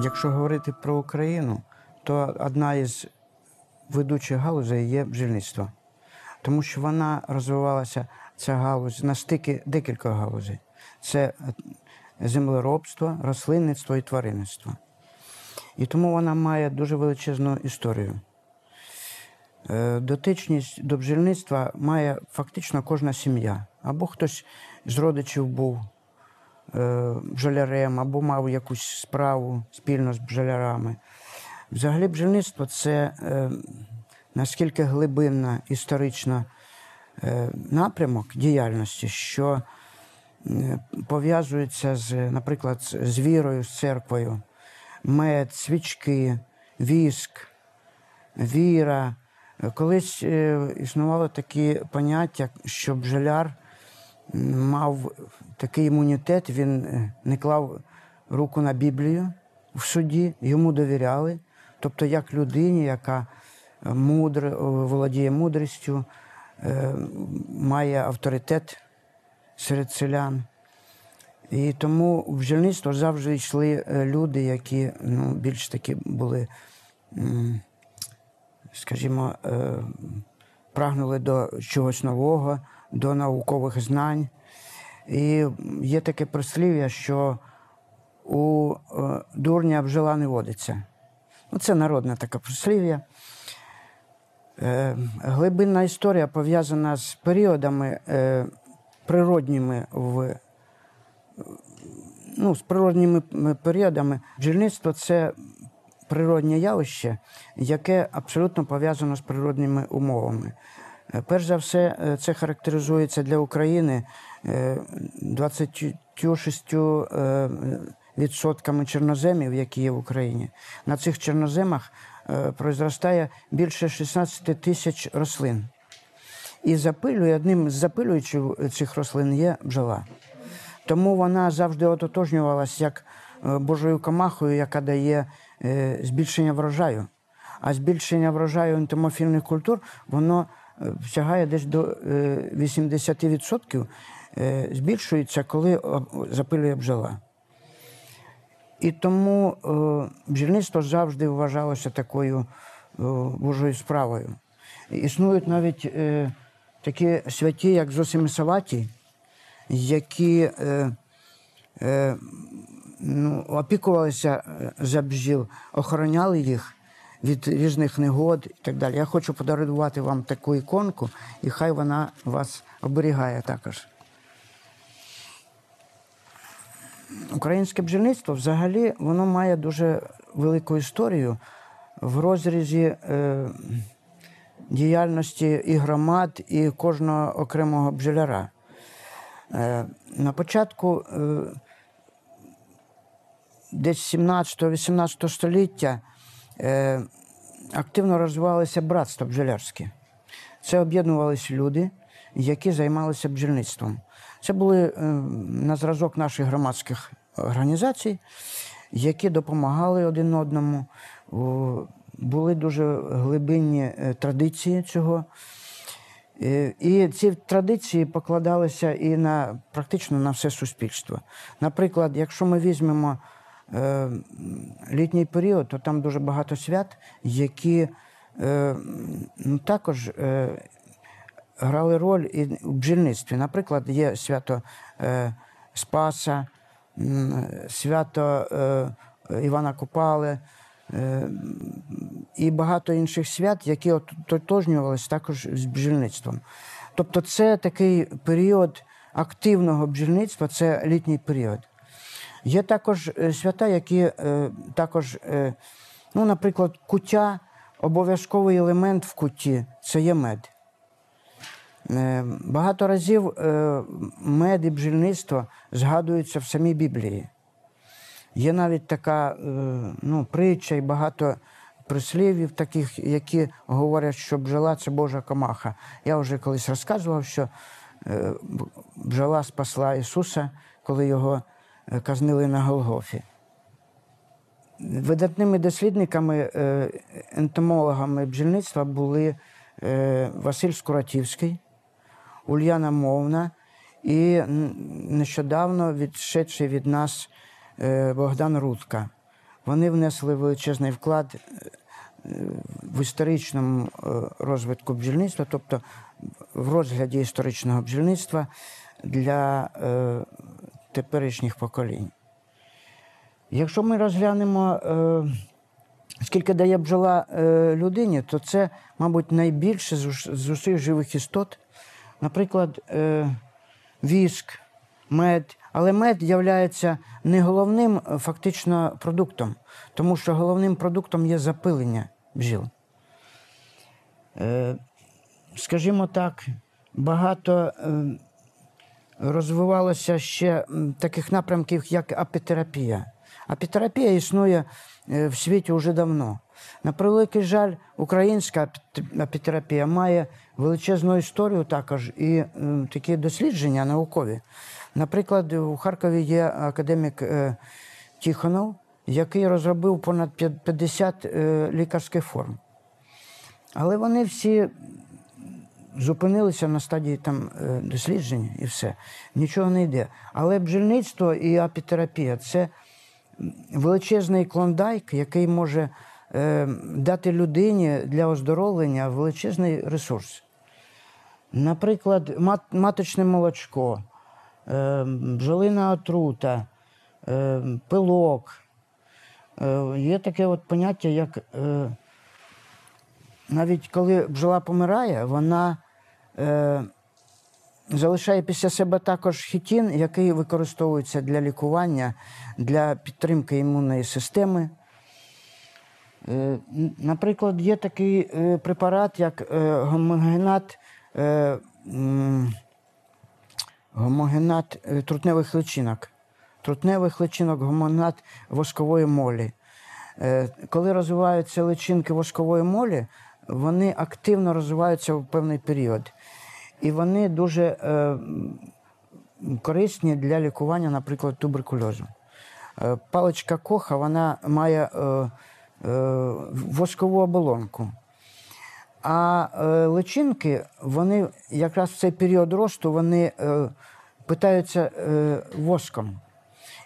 Якщо говорити про Україну, то одна із ведучих галузей є бджільництво. Тому що вона розвивалася, ця галузь, на стикі декількох галузей. Це землеробство, рослинництво і тваринництво. І тому вона має дуже величезну історію. Дотичність до бджільництва має фактично кожна сім'я. Або хтось з родичів був бджолярем, або мав якусь справу спільно з бджолярами. Взагалі бджільництво – це наскільки глибинна історична напрямок діяльності, що пов'язується, наприклад, з вірою, з церквою. Мед, свічки, віск, віра. Колись існувало такі поняття, що бджоляр мав такий імунітет, він не клав руку на Біблію в суді, йому довіряли. Тобто як людині, яка володіє мудрістю, має авторитет серед селян. І тому в бджільництво завжди йшли люди, які більш такі були, скажімо, прагнули до чогось нового, до наукових знань. І є таке прислів'я, що у дурня бджола не водиться. Це народне таке прислів'я. Глибинна історія пов'язана з періодами природніми з природніми періодами. Бджільництво – це природне явище, яке абсолютно пов'язано з природніми умовами. Перш за все, це характеризується для України 26% чорноземів, які є в Україні. На цих чорноземах произростає більше 16 тисяч рослин. І одним з запилюючих цих рослин є бджола. Тому вона завжди ототожнювалася як божою комахою, яка дає збільшення врожаю. А збільшення врожаю ентомофільних культур, воно сягає десь до 80%, збільшується, коли запилює бджола. І тому бджільництво завжди вважалося такою божою справою. Існують навіть такі святі, як Зосим Саватій, які опікувалися за бджіл, охороняли їх від різних негод і так далі. Я хочу подарувати вам таку іконку, і хай вона вас оберігає також. Українське бджільництво взагалі воно має дуже велику історію в розрізі діяльності і громад, і кожного окремого бджоляра. На початку десь 17-18 століття активно розвивалися братства бджолярські. Це об'єднувалися люди, які займалися бджільництвом. Це були на зразок наших громадських організацій, які допомагали один одному. Були дуже глибинні традиції цього. І ці традиції покладалися і практично на все суспільство. Наприклад, якщо ми візьмемо літній період, то там дуже багато свят, які також грали роль і в бджільництві. Наприклад, є свято Спаса, свято Івана Купали і багато інших свят, які ототожнювалися також з бджільництвом. Тобто це такий період активного бджільництва, це літній період. Є також свята, які також, наприклад, куття, обов'язковий елемент в кутті – це є мед. Багато разів мед і бджільництво згадуються в самій Біблії. Є навіть така притча і багато прислів'їв таких, які говорять, що бджола – це божа комаха. Я вже колись розказував, що бджола спасла Ісуса, коли його казнили на Голгофі. Видатними дослідниками, ентомологами бджільництва були Василь Скуратівський, Ульяна Мовна і нещодавно відшедший від нас Богдан Рудка. Вони внесли величезний вклад в історичному розвитку бджільництва, тобто в розгляді історичного бджільництва для теперішніх поколінь. Якщо ми розглянемо, скільки дає бджола людині, то це, мабуть, найбільше з усіх живих істот. Наприклад, віск, мед. Але мед являється не головним фактично продуктом, тому що головним продуктом є запилення бджіл. Скажімо так, багато розвивалося ще таких напрямків, як апітерапія. Апітерапія існує в світі вже давно. На превеликий жаль, українська апітерапія має величезну історію також і такі дослідження наукові. Наприклад, у Харкові є академік Тихонов, який розробив понад 50 лікарських форм. Але вони всі зупинилися на стадії там досліджень і все. Нічого не йде. Але бджільництво і апітерапія – це величезний клондайк, який може дати людині для оздоровлення величезний ресурс. Наприклад, маточне молочко, бджолина отрута, пилок. Є таке от поняття, як навіть коли бджола помирає, вона залишає після себе також хітін, який використовується для лікування, для підтримки імунної системи. Наприклад, є такий препарат, як гомогенат трутневих личинок. Трутневих личинок, гомогенат воскової молі. Коли розвиваються личинки воскової молі, вони активно розвиваються в певний період. І вони дуже корисні для лікування, наприклад, туберкульозу. Паличка Коха, вона має воскову оболонку. А личинки, вони якраз в цей період росту, вони питаються воском.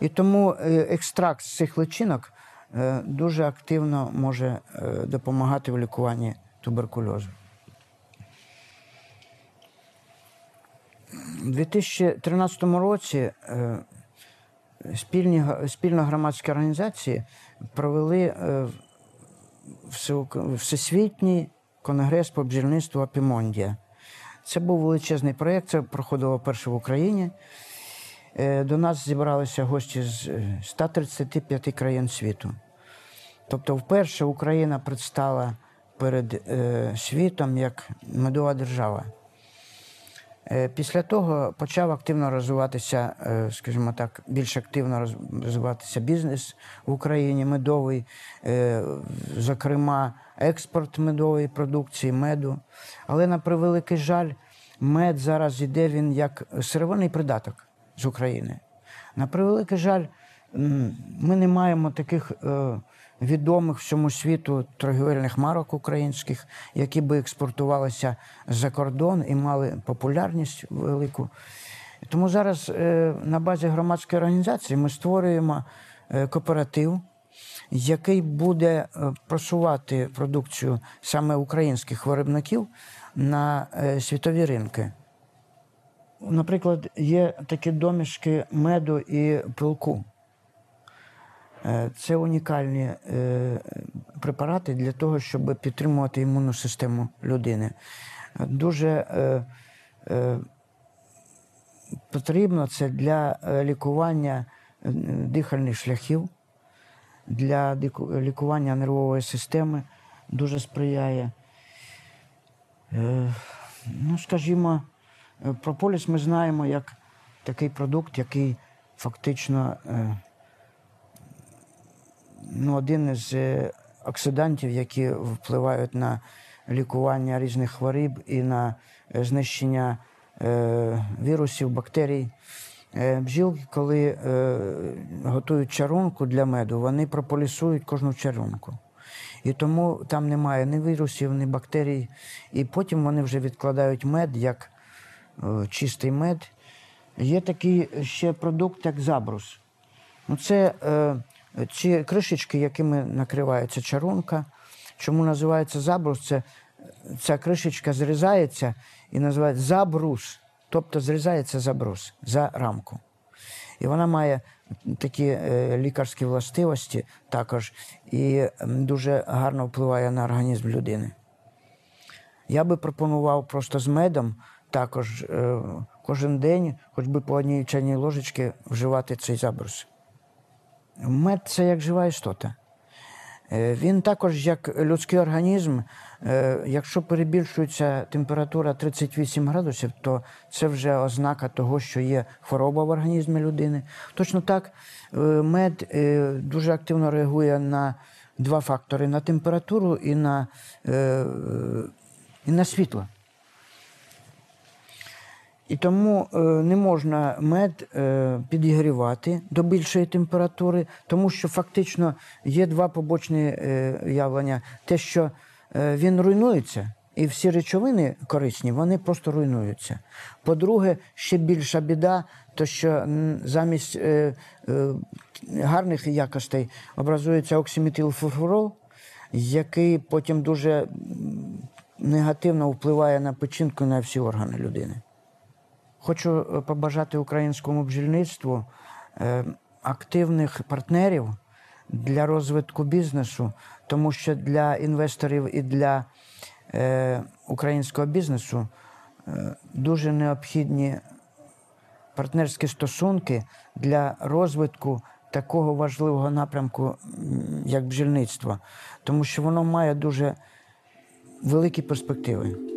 І тому екстракт з цих личинок дуже активно може допомагати в лікуванні туберкульозу. У 2013 році спільно громадські організації провели всесвітній конгрес по бджільництву «Апімондія». Це був величезний проєкт, це проходило вперше в Україні. До нас зібралися гості з 135 країн світу. Тобто вперше Україна предстала перед світом як медова держава. Після того почав активно розвиватися, скажімо так, більш активно розвиватися бізнес в Україні, медовий, зокрема, експорт медової продукції, меду. Але, на превеликий жаль, мед зараз йде він як сировинний придаток з України. На превеликий жаль, ми не маємо таких відомих всьому світу торгівельних марок українських, які би експортувалися за кордон і мали популярність велику. Тому зараз на базі громадської організації ми створюємо кооператив, який буде просувати продукцію саме українських виробників на світові ринки. Наприклад, є такі домішки меду і пилку. Це унікальні препарати для того, щоб підтримувати імунну систему людини. Дуже потрібно це для лікування дихальних шляхів, для лікування нервової системи, дуже сприяє. Ну, скажімо, прополіс ми знаємо як такий продукт, який фактично один із оксидантів, які впливають на лікування різних хвороб і на знищення вірусів, бактерій. Бджілки, коли готують чарунку для меду, вони прополісують кожну чарунку. І тому там немає ні вірусів, ні бактерій. І потім вони вже відкладають мед, як чистий мед. Є такий ще продукт, як забрус. Ну, це Ці кришечки, якими накривається чарунка, чому називається забрус? Ця кришечка зрізається і називається забрус, тобто зрізається забрус за рамку. І вона має такі лікарські властивості також і дуже гарно впливає на організм людини. Я би пропонував просто з медом також кожен день, хоч би по одній чайній ложечці, вживати цей забрус. Мед – це як жива істота. Він також, як людський організм, якщо перебільшується температура 38 градусів, то це вже ознака того, що є хвороба в організмі людини. Точно так, мед дуже активно реагує на два фактори – на температуру і на світло. І тому не можна мед підігрівати до більшої температури, тому що фактично є два побочні явлення. Те, що він руйнується, і всі речовини корисні, вони просто руйнуються. По-друге, ще більша біда, то що замість гарних якостей образується оксиметилфурфурол, який потім дуже негативно впливає на печінку і на всі органи людини. Хочу побажати українському бджільництву активних партнерів для розвитку бізнесу, тому що для інвесторів і для українського бізнесу дуже необхідні партнерські стосунки для розвитку такого важливого напрямку, як бджільництво, тому що воно має дуже великі перспективи.